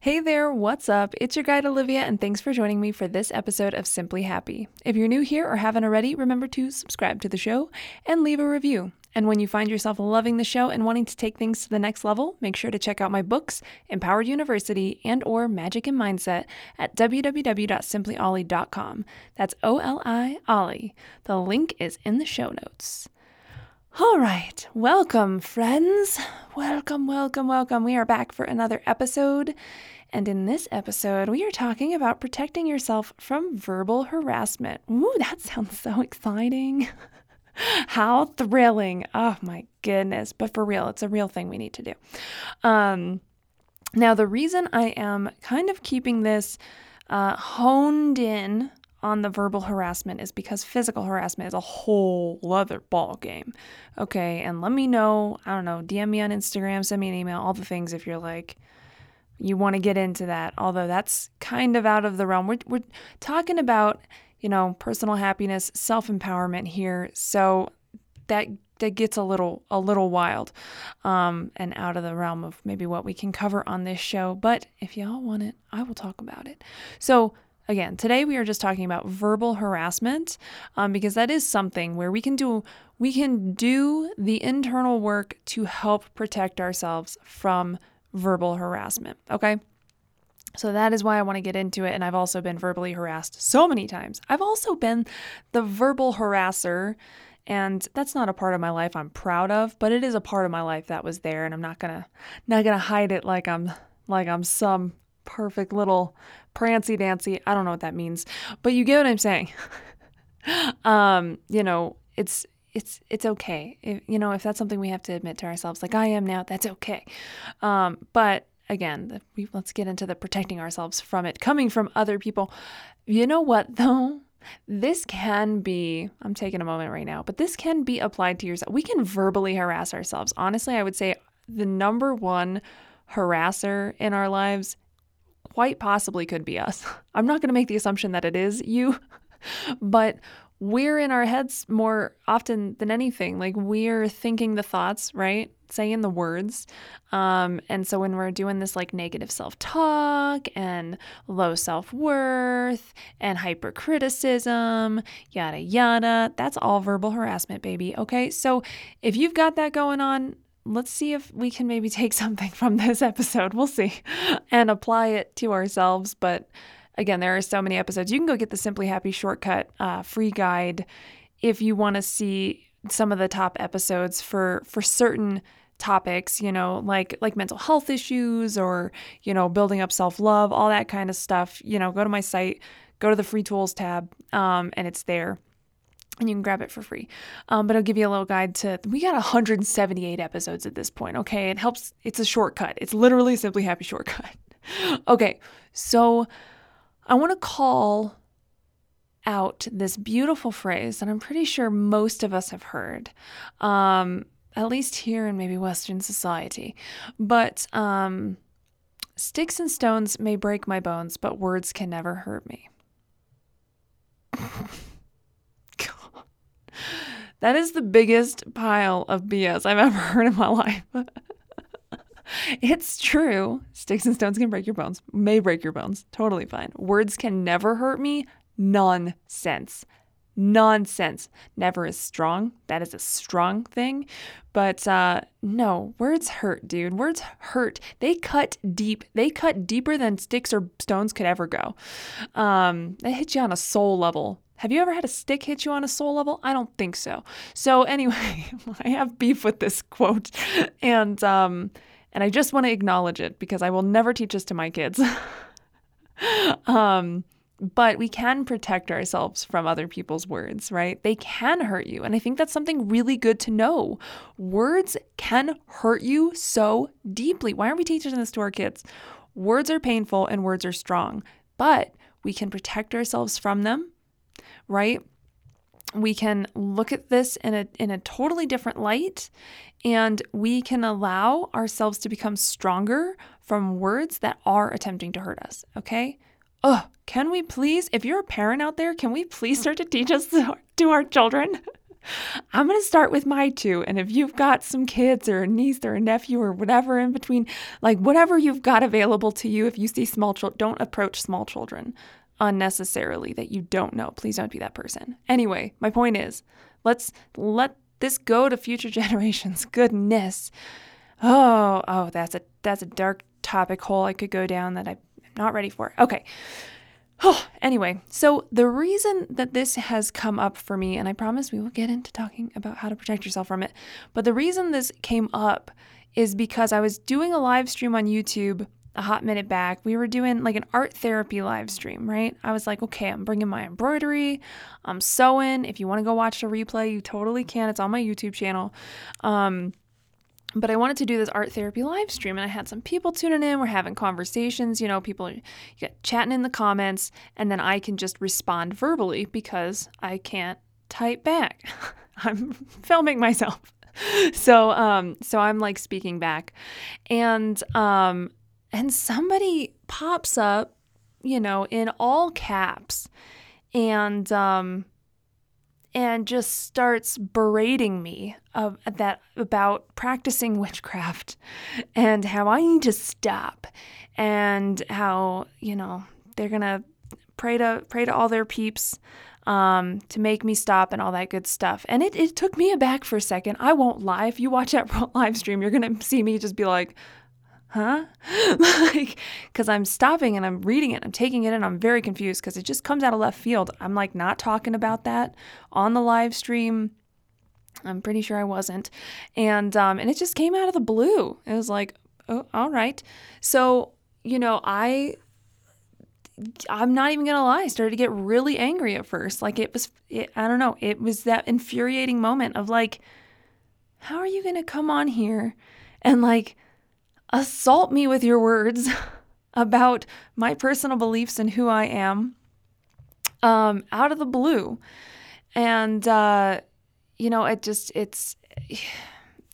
Hey there, what's up? It's your guide Olivia, and thanks for joining me for this episode of Simply Happy. If you're new here or haven't already, remember to subscribe to the show and leave a review. And when you find yourself loving the show and wanting to take things to the next level, make sure to check out my books, Empowered University and/or Magic and Mindset at www.simplyolly.com. That's O-L-I, Ollie. The link is in the show notes. All right, welcome, friends. Welcome. We are back for another episode. And in this episode, we are talking about protecting yourself from verbal harassment. Ooh, that sounds so exciting. How thrilling. Oh my goodness. But for real, it's a real thing we need to do. Now, the reason I am kind of keeping this honed in on the verbal harassment is because physical harassment is a whole other ball game. Okay. And let me know, I don't know, DM me on Instagram, send me an email, all the things if you're like, you want to get into that. Although that's kind of out of the realm. We're talking about, you know, personal happiness, self-empowerment here. So that gets a little wild, and out of the realm of maybe what we can cover on this show. But if y'all want it, I will talk about it. So again, today we are just talking about verbal harassment, because that is something where we can do the internal work to help protect ourselves from verbal harassment. Okay. So that is why I want to get into it. And I've also been verbally harassed so many times. I've also been the verbal harasser, and that's not a part of my life I'm proud of, but it is a part of my life that was there, and I'm not gonna hide it like I'm some perfect little prancy-dancy. I don't know what that means, but you get what I'm saying. You know, it's okay. If, you know, if that's something we have to admit to ourselves, like I am now, that's okay. But again, let's get into the protecting ourselves from it coming from other people. You know what, though? This can be, I'm taking a moment right now, but this can be applied to yourself. We can verbally harass ourselves. Honestly, I would say the number one harasser in our lives quite possibly could be us. I'm not going to make the assumption that it is you, but we're in our heads more often than anything. Like, we're thinking the thoughts, right? Saying the words. And so when we're doing this like negative self-talk and low self-worth and hypercriticism, yada, yada, that's all verbal harassment, baby. Okay. So if you've got that going on, let's see if we can maybe take something from this episode. We'll see, and apply it to ourselves. But again, there are so many episodes. You can go get the Simply Happy Shortcut free guide if you want to see some of the top episodes for certain topics, you know, like mental health issues or, you know, building up self-love, all that kind of stuff. You know, go to my site, go to the free tools tab, and it's there. And you can grab it for free. But it'll give you a little guide to, we got 178 episodes at this point. Okay. It helps. It's a shortcut. It's literally Simply Happy Shortcut. Okay. So I want to call out this beautiful phrase that I'm pretty sure most of us have heard, at least here in maybe Western society, but, sticks and stones may break my bones, but words can never hurt me. That is the biggest pile of BS I've ever heard in my life. It's true. Sticks and stones can break your bones. May break your bones. Totally fine. Words can never hurt me. Nonsense. Never is strong. That is a strong thing. But no, words hurt, dude. Words hurt. They cut deep. They cut deeper than sticks or stones could ever go. They hit you on a soul level. Have you ever had a stick hit you on a soul level? I don't think so. So anyway, I have beef with this quote, and I just want to acknowledge it because I will never teach this to my kids. But we can protect ourselves from other people's words, right? They can hurt you. And I think that's something really good to know. Words can hurt you so deeply. Why aren't we teaching this to our kids? Words are painful and words are strong, but we can protect ourselves from them, right? We can look at this in a totally different light, and we can allow ourselves to become stronger from words that are attempting to hurt us, okay? Oh, can we please, if you're a parent out there, can we please start to teach us to our children? I'm going to start with my two. And if you've got some kids or a niece or a nephew or whatever in between, like whatever you've got available to you, if you see small children, don't approach small children unnecessarily that you don't know. Please don't be that person. Anyway, my point is, let's let this go to future generations. Goodness. Oh, that's a dark topic hole I could go down that I'm not ready for. Okay. Anyway, so the reason that this has come up for me, and I promise we will get into talking about how to protect yourself from it, but the reason this came up is because I was doing a live stream on YouTube a hot minute back. We were doing like an art therapy live stream, right? I was like, okay, I'm bringing my embroidery, I'm sewing. If you want to go watch the replay, you totally can. It's on my YouTube channel. But I wanted to do this art therapy live stream, and I had some people tuning in. We're having conversations, you know, people get chatting in the comments, and then I can just respond verbally because I can't type back. I'm filming myself. So I'm like speaking back, and somebody pops up, you know, in all caps, and just starts berating me about practicing witchcraft and how I need to stop and how, you know, they're going to pray to all their peeps to make me stop and all that good stuff. And it took me aback for a second. I won't lie. If you watch that live stream, you're going to see me just be like, huh? Like, because I'm stopping and I'm reading it, I'm taking it in, I'm very confused because it just comes out of left field. I'm like not talking about that on the live stream. I'm pretty sure I wasn't. And it just came out of the blue. It was like, oh, all right. So, you know, I'm not even going to lie. I started to get really angry at first. Like it was that infuriating moment of like, how are you going to come on here and like assault me with your words about my personal beliefs and who I am, out of the blue. And, you know, it's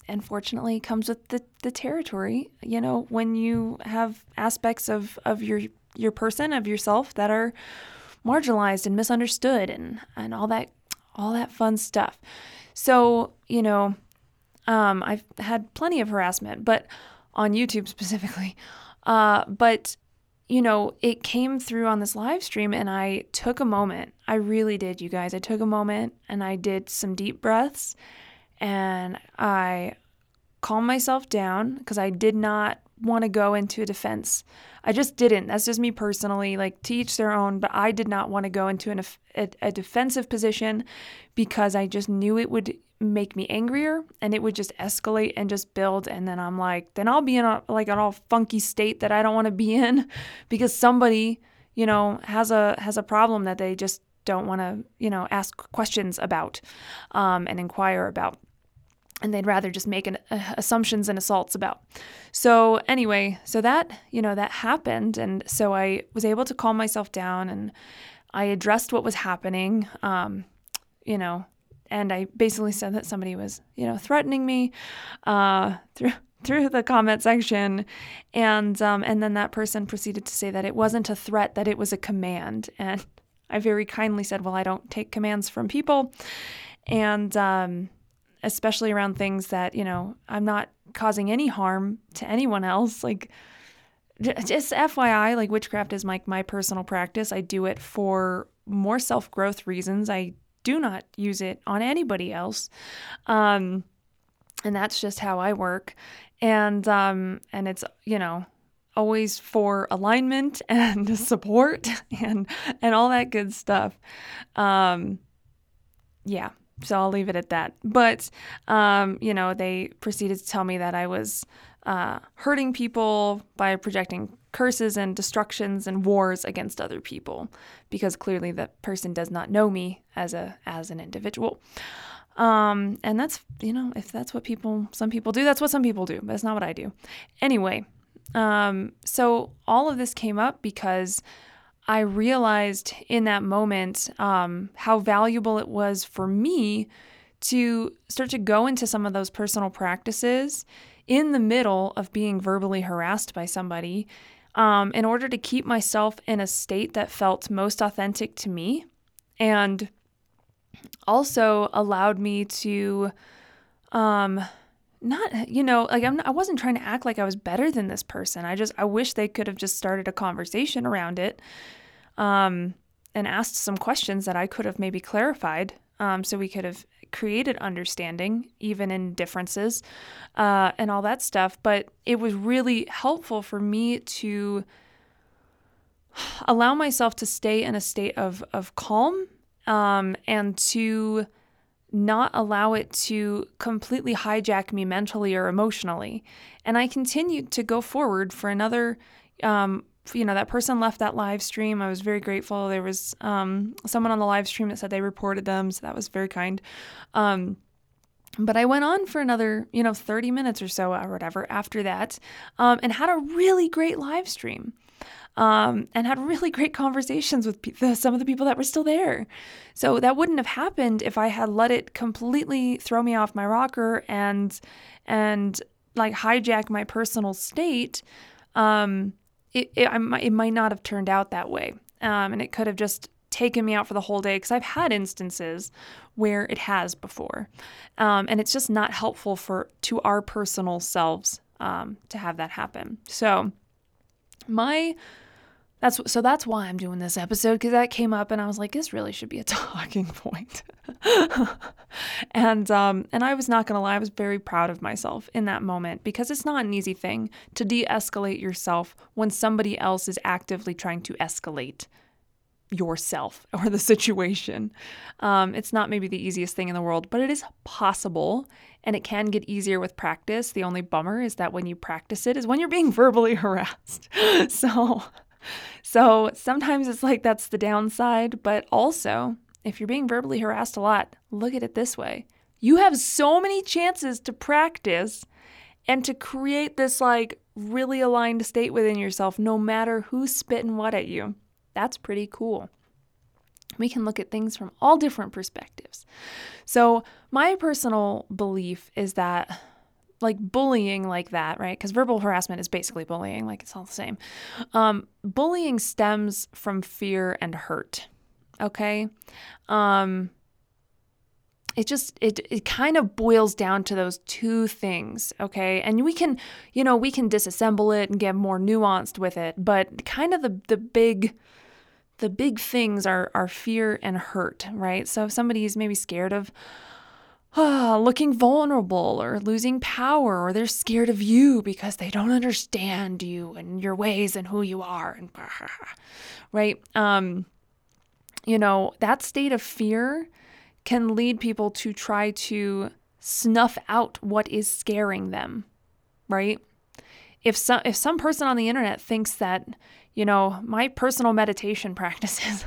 unfortunately comes with the territory, you know, when you have aspects of your person, of yourself that are marginalized and misunderstood and all that fun stuff. So, you know, I've had plenty of harassment, but on YouTube specifically. But, you know, it came through on this live stream and I took a moment. I really did, you guys. I took a moment and I did some deep breaths and I calmed myself down because I did not want to go into a defense. I just didn't. That's just me personally, like to each their own, but I did not want to go into a defensive position because I just knew it would make me angrier and it would just escalate and just build. And then I'm like, then I'll be in an all funky state that I don't want to be in because somebody, you know, has a problem that they just don't want to, you know, ask questions about, and inquire about. And they'd rather just make assumptions and assaults about. So anyway, so that, you know, that happened. And so I was able to calm myself down and I addressed what was happening, you know, and I basically said that somebody was, you know, threatening me through the comment section. And then that person proceeded to say that it wasn't a threat, that it was a command. And I very kindly said, well, I don't take commands from people. And especially around things that, you know, I'm not causing any harm to anyone else. Like, just FYI, like witchcraft is like my personal practice. I do it for more self-growth reasons. I do not use it on anybody else. And that's just how I work. And it's, you know, always for alignment and support and all that good stuff. Yeah. So I'll leave it at that. But, you know, they proceeded to tell me that I was hurting people, by projecting curses and destructions and wars against other people, because clearly that person does not know me as an individual. And that's, if that's what some people do, but it's not what I do. Anyway, so all of this came up because I realized in that moment how valuable it was for me to start to go into some of those personal practices in the middle of being verbally harassed by somebody, in order to keep myself in a state that felt most authentic to me, and also allowed me to I wasn't trying to act like I was better than this person. I wish they could have just started a conversation around it, and asked some questions that I could have maybe clarified, so we could have created understanding even in differences, and all that stuff. But it was really helpful for me to allow myself to stay in a state of calm, and to not allow it to completely hijack me mentally or emotionally. And I continued to go forward for another, that person left that live stream. I was very grateful. There was someone on the live stream that said they reported them, so that was very kind. But I went on for another, 30 minutes or so or whatever after that, and had a really great live stream, and had really great conversations with some of the people that were still there. So that wouldn't have happened if I had let it completely throw me off my rocker and like hijack my personal state. It might not have turned out that way, and it could have just taken me out for the whole day, because I've had instances where it has before, and it's just not helpful to our personal selves to have that happen. So that's why I'm doing this episode, because that came up and I was like, this really should be a talking point. And I was not going to lie, I was very proud of myself in that moment, because it's not an easy thing to de-escalate yourself when somebody else is actively trying to escalate yourself or the situation. It's not maybe the easiest thing in the world, but it is possible, and it can get easier with practice. The only bummer is that when you practice it is when you're being verbally harassed. So sometimes it's like that's the downside, but also if you're being verbally harassed a lot, look at it this way. You have so many chances to practice and to create this like really aligned state within yourself, no matter who's spitting what at you. That's pretty cool. We can look at things from all different perspectives. So my personal belief is that like bullying like that, right? Because verbal harassment is basically bullying, like it's all the same. Bullying stems from fear and hurt, okay? It kind of boils down to those two things, okay? And we can disassemble it and get more nuanced with it, but kind of the big things are fear and hurt, right? So if somebody's maybe scared of looking vulnerable or losing power, or they're scared of you because they don't understand you and your ways and who you are, and right? That state of fear can lead people to try to snuff out what is scaring them, right? If some person on the internet thinks that, my personal meditation practices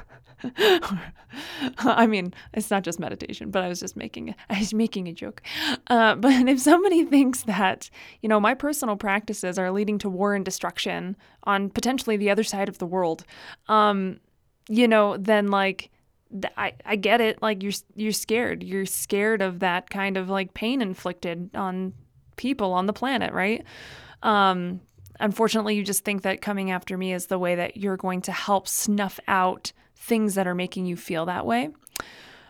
I mean, it's not just meditation, but I was making a joke. But if somebody thinks that, my personal practices are leading to war and destruction on potentially the other side of the world, then like, I get it. Like you're scared. You're scared of that kind of like pain inflicted on people on the planet, right? Unfortunately, you just think that coming after me is the way that you're going to help snuff out things that are making you feel that way.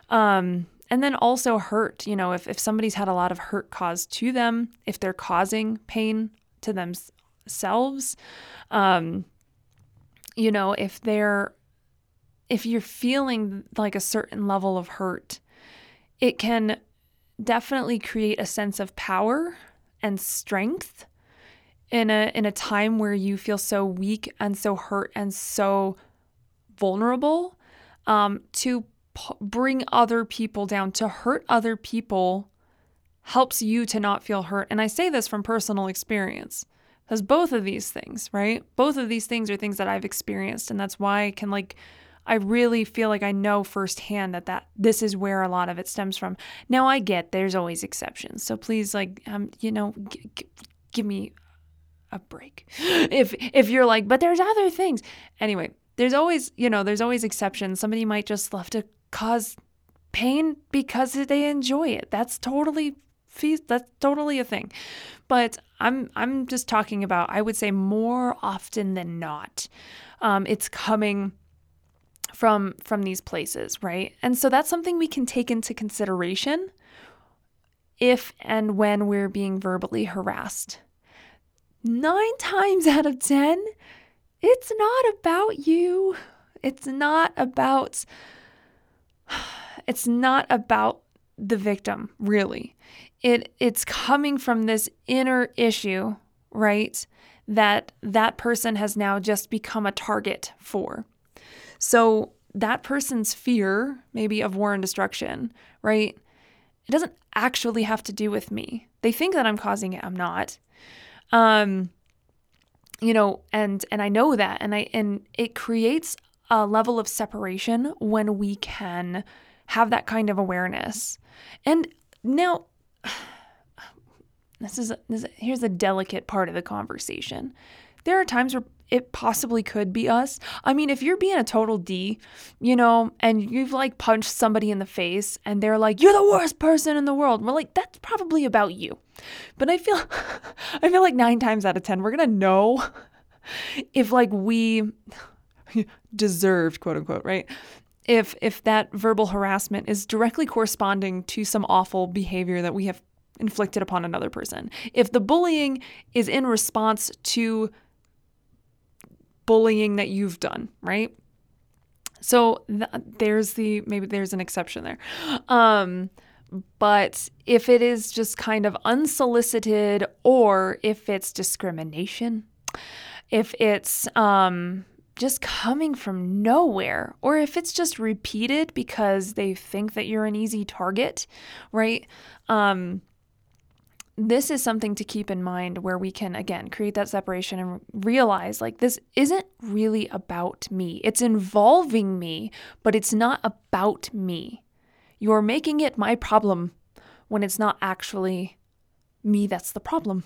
And then also hurt, if somebody's had a lot of hurt caused to them, if they're causing pain to themselves, if you're feeling like a certain level of hurt, it can definitely create a sense of power and strength in a time where you feel so weak and so hurt and so vulnerable, to bring other people down, to hurt other people helps you to not feel hurt. And I say this from personal experience, because both of these things, right? Both of these things are things that I've experienced. And that's why I can I really feel like I know firsthand that this is where a lot of it stems from. Now I get there's always exceptions. So please give me a break. If you're but there's other things. Anyway, there's always exceptions. Somebody might just love to cause pain because they enjoy it. That's totally a thing. But I'm just talking about, I would say more often than not, it's coming from these places, right? And so that's something we can take into consideration if and when we're being verbally harassed. 9 times out of 10, it's not about you. It's not about the victim, really. It's coming from this inner issue, right? That person has now just become a target for. So that person's fear, maybe of war and destruction, right? It doesn't actually have to do with me. They think that I'm causing it. I'm not. And I know that, and it creates a level of separation when we can have that kind of awareness. And now, here's a delicate part of the conversation. There are times where it possibly could be us. I mean, if you're being a total D, and you've punched somebody in the face and they're like, you're the worst person in the world. We're like, that's probably about you. But I feel like 9 times out of 10, we're going to know if we deserved, quote unquote, right? If that verbal harassment is directly corresponding to some awful behavior that we have inflicted upon another person. If the bullying is in response to bullying that you've done, right? So maybe there's an exception there. But if it is just kind of unsolicited, or if it's discrimination, if it's just coming from nowhere, or if it's just repeated because they think that you're an easy target, right? This is something to keep in mind, where we can, again, create that separation and realize this isn't really about me. It's involving me, but it's not about me. You're making it my problem when it's not actually me that's the problem.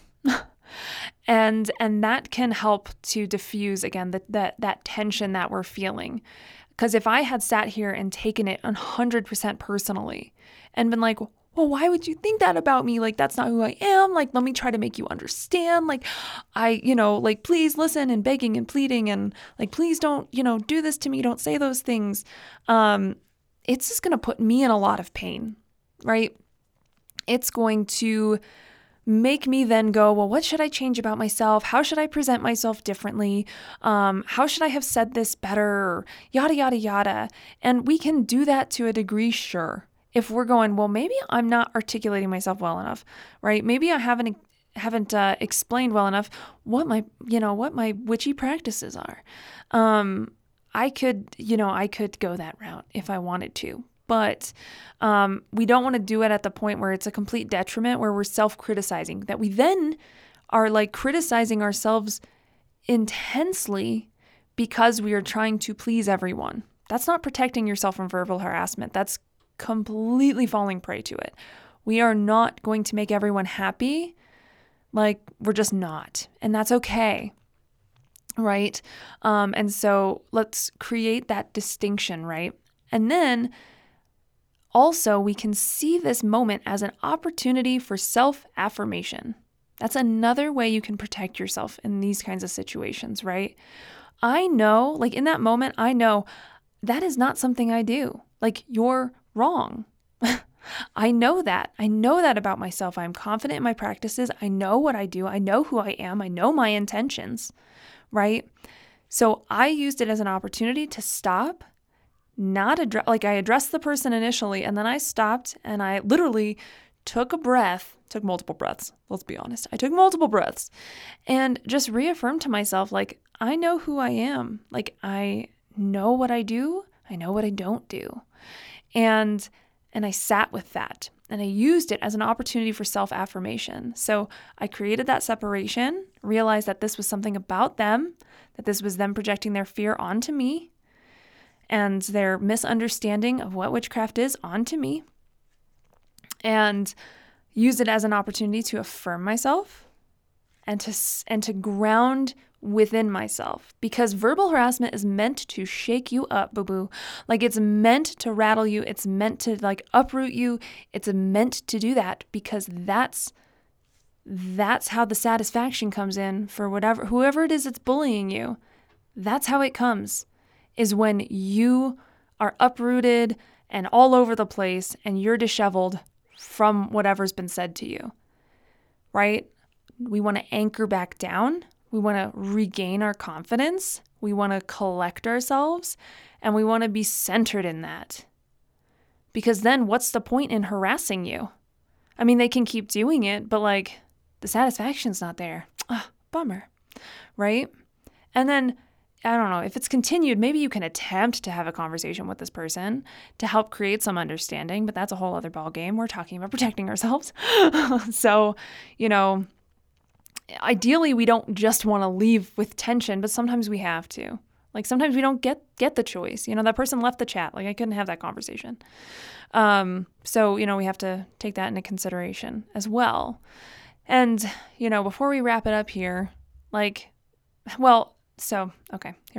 And that can help to diffuse, again, that tension that we're feeling. Because if I had sat here and taken it 100% personally and been like, well, why would you think that about me? That's not who I am. Let me try to make you understand. Please listen, and begging and pleading, and please don't, do this to me. Don't say those things. It's just going to put me in a lot of pain, right? It's going to make me then go, well, what should I change about myself? How should I present myself differently? How should I have said this better? Yada, yada, yada. And we can do that to a degree, sure. If we're going, well, maybe I'm not articulating myself well enough, right? Maybe I haven't explained well enough what my witchy practices are. I could go that route if I wanted to, but we don't want to do it at the point where it's a complete detriment, where we're self-criticizing, that we then are criticizing ourselves intensely because we are trying to please everyone. That's not protecting yourself from verbal harassment. That's completely falling prey to it. We are not going to make everyone happy. We're just not. And that's okay. Right? And so let's create that distinction, right? And then also we can see this moment as an opportunity for self-affirmation. That's another way you can protect yourself in these kinds of situations, right? I know, in that moment, I know that is not something I do. You're wrong. I know that. I know that about myself. I'm confident in my practices. I know what I do. I know who I am. I know my intentions, right? So I used it as an opportunity to stop, not address, I addressed the person initially, and then I stopped and I literally took multiple breaths. Let's be honest. I took multiple breaths and just reaffirmed to myself, I know who I am. I know what I do. I know what I don't do. And I sat with that. And I used it as an opportunity for self-affirmation. So I created that separation, realized that this was something about them, that this was them projecting their fear onto me and their misunderstanding of what witchcraft is onto me, and used it as an opportunity to affirm myself and to ground within myself. Because verbal harassment is meant to shake you up, boo-boo. Like, it's meant to rattle you. It's meant to uproot you. It's meant to do that because that's how the satisfaction comes in for whoever it is that's bullying you. That's how it comes, is when you are uprooted and all over the place and you're disheveled from whatever's been said to you, right? We want to anchor back down. We want to regain our confidence. We want to collect ourselves, and we want to be centered in that. Because then what's the point in harassing you? I mean, they can keep doing it, but the satisfaction's not there. Ugh, bummer, right? And then, I don't know, if it's continued, maybe you can attempt to have a conversation with this person to help create some understanding, but that's a whole other ballgame. We're talking about protecting ourselves. So, ideally, we don't just want to leave with tension, but sometimes we have to. Sometimes we don't get the choice. That person left the chat. I couldn't have that conversation. So, we have to take that into consideration as well. And, before we wrap it up here, okay, here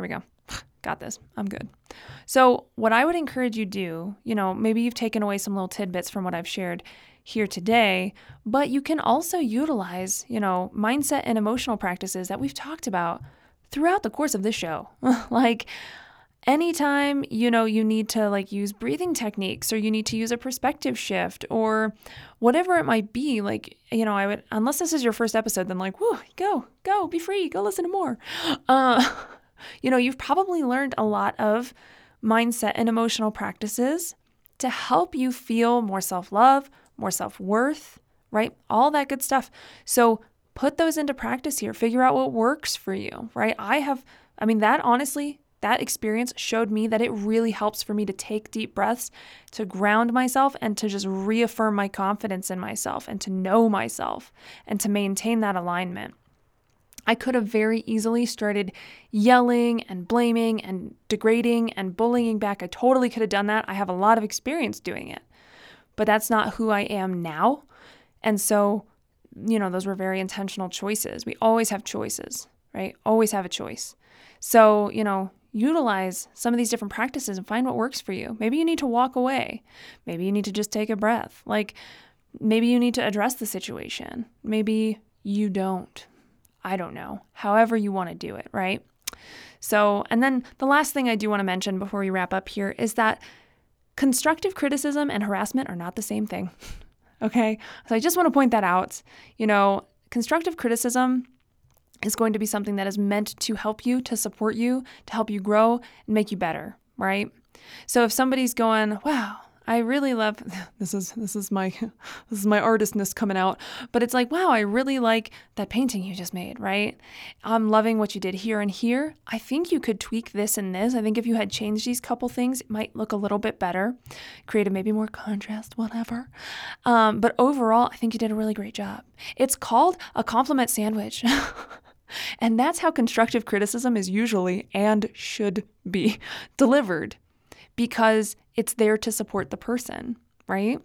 we go. Got this. I'm good. So what I would encourage you do, maybe you've taken away some little tidbits from what I've shared here today, but you can also utilize, mindset and emotional practices that we've talked about throughout the course of this show. Anytime, you need to use breathing techniques, or you need to use a perspective shift, or whatever it might be, I would, unless this is your first episode, then whoo, go, be free, go listen to more. You've probably learned a lot of mindset and emotional practices to help you feel more self-love, more self-worth, right? All that good stuff. So put those into practice here. Figure out what works for you, right? That experience showed me that it really helps for me to take deep breaths, to ground myself, and to just reaffirm my confidence in myself, and to know myself, and to maintain that alignment. I could have very easily started yelling and blaming and degrading and bullying back. I totally could have done that. I have a lot of experience doing it. But that's not who I am now. And so, those were very intentional choices. We always have choices, right? Always have a choice. So, utilize some of these different practices and find what works for you. Maybe you need to walk away. Maybe you need to just take a breath. Maybe you need to address the situation. Maybe you don't. I don't know. However you want to do it, right? So, and then the last thing I do want to mention before we wrap up here is that constructive criticism and harassment are not the same thing. Okay? So I just want to point that out. Constructive criticism is going to be something that is meant to help you, to support you, to help you grow and make you better, right? So if somebody's going, wow, I really love, this is my artistness coming out, but it's wow, I really like that painting you just made, right? I'm loving what you did here and here. I think you could tweak this and this. I think if you had changed these couple things, it might look a little bit better, created maybe more contrast, whatever. But overall, I think you did a really great job. It's called a compliment sandwich. And that's how constructive criticism is usually and should be delivered, because it's there to support the person, right?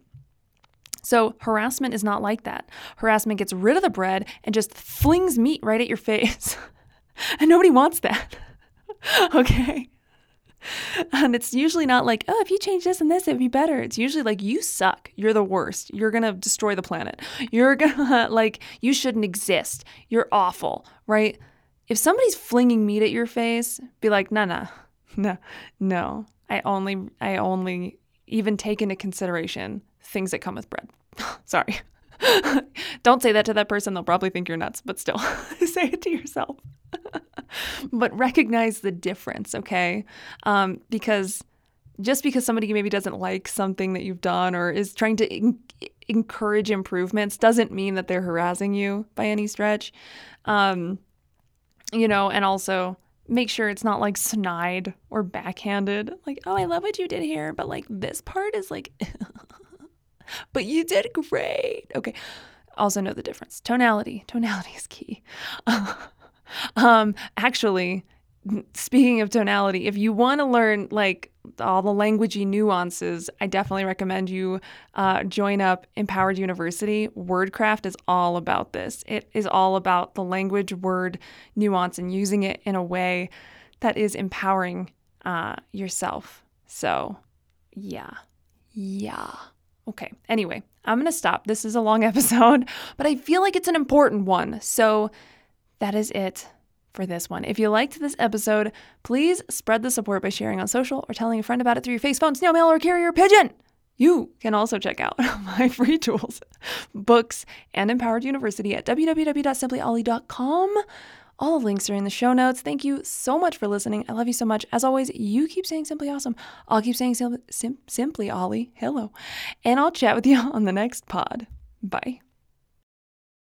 So harassment is not like that. Harassment gets rid of the bread and just flings meat right at your face. And nobody wants that, okay? And it's usually not if you change this and this, it'd be better. It's usually you suck. You're the worst. You're going to destroy the planet. You're going to, you shouldn't exist. You're awful, right? If somebody's flinging meat at your face, be no. I only even take into consideration things that come with bread. Sorry. Don't say that to that person. They'll probably think you're nuts, but still say it to yourself. But recognize the difference, okay? Because just because somebody maybe doesn't like something that you've done or is trying to encourage improvements doesn't mean that they're harassing you by any stretch. And also, make sure it's not snide or backhanded. Oh, I love what you did here, but this part is but you did great. Okay. Also know the difference. Tonality. Tonality is key. Actually, speaking of tonality, if you want to learn like all the languagey nuances, I definitely recommend you join up Empowered University. Wordcraft is all about this. It is all about the language, word, nuance, and using it in a way that is empowering yourself. So, yeah. Okay, anyway, I'm going to stop. This is a long episode, but I feel like it's an important one. So that is it for this one. If you liked this episode, please spread the support by sharing on social or telling a friend about it through your face, phone, snail mail, or carrier pigeon. You can also check out my free tools, books, and Empowered University at www.simplyolly.com. All the links are in the show notes. Thank you so much for listening. I love you so much. As always, you keep saying simply awesome. I'll keep saying simply Ollie. Hello. And I'll chat with you on the next pod. Bye.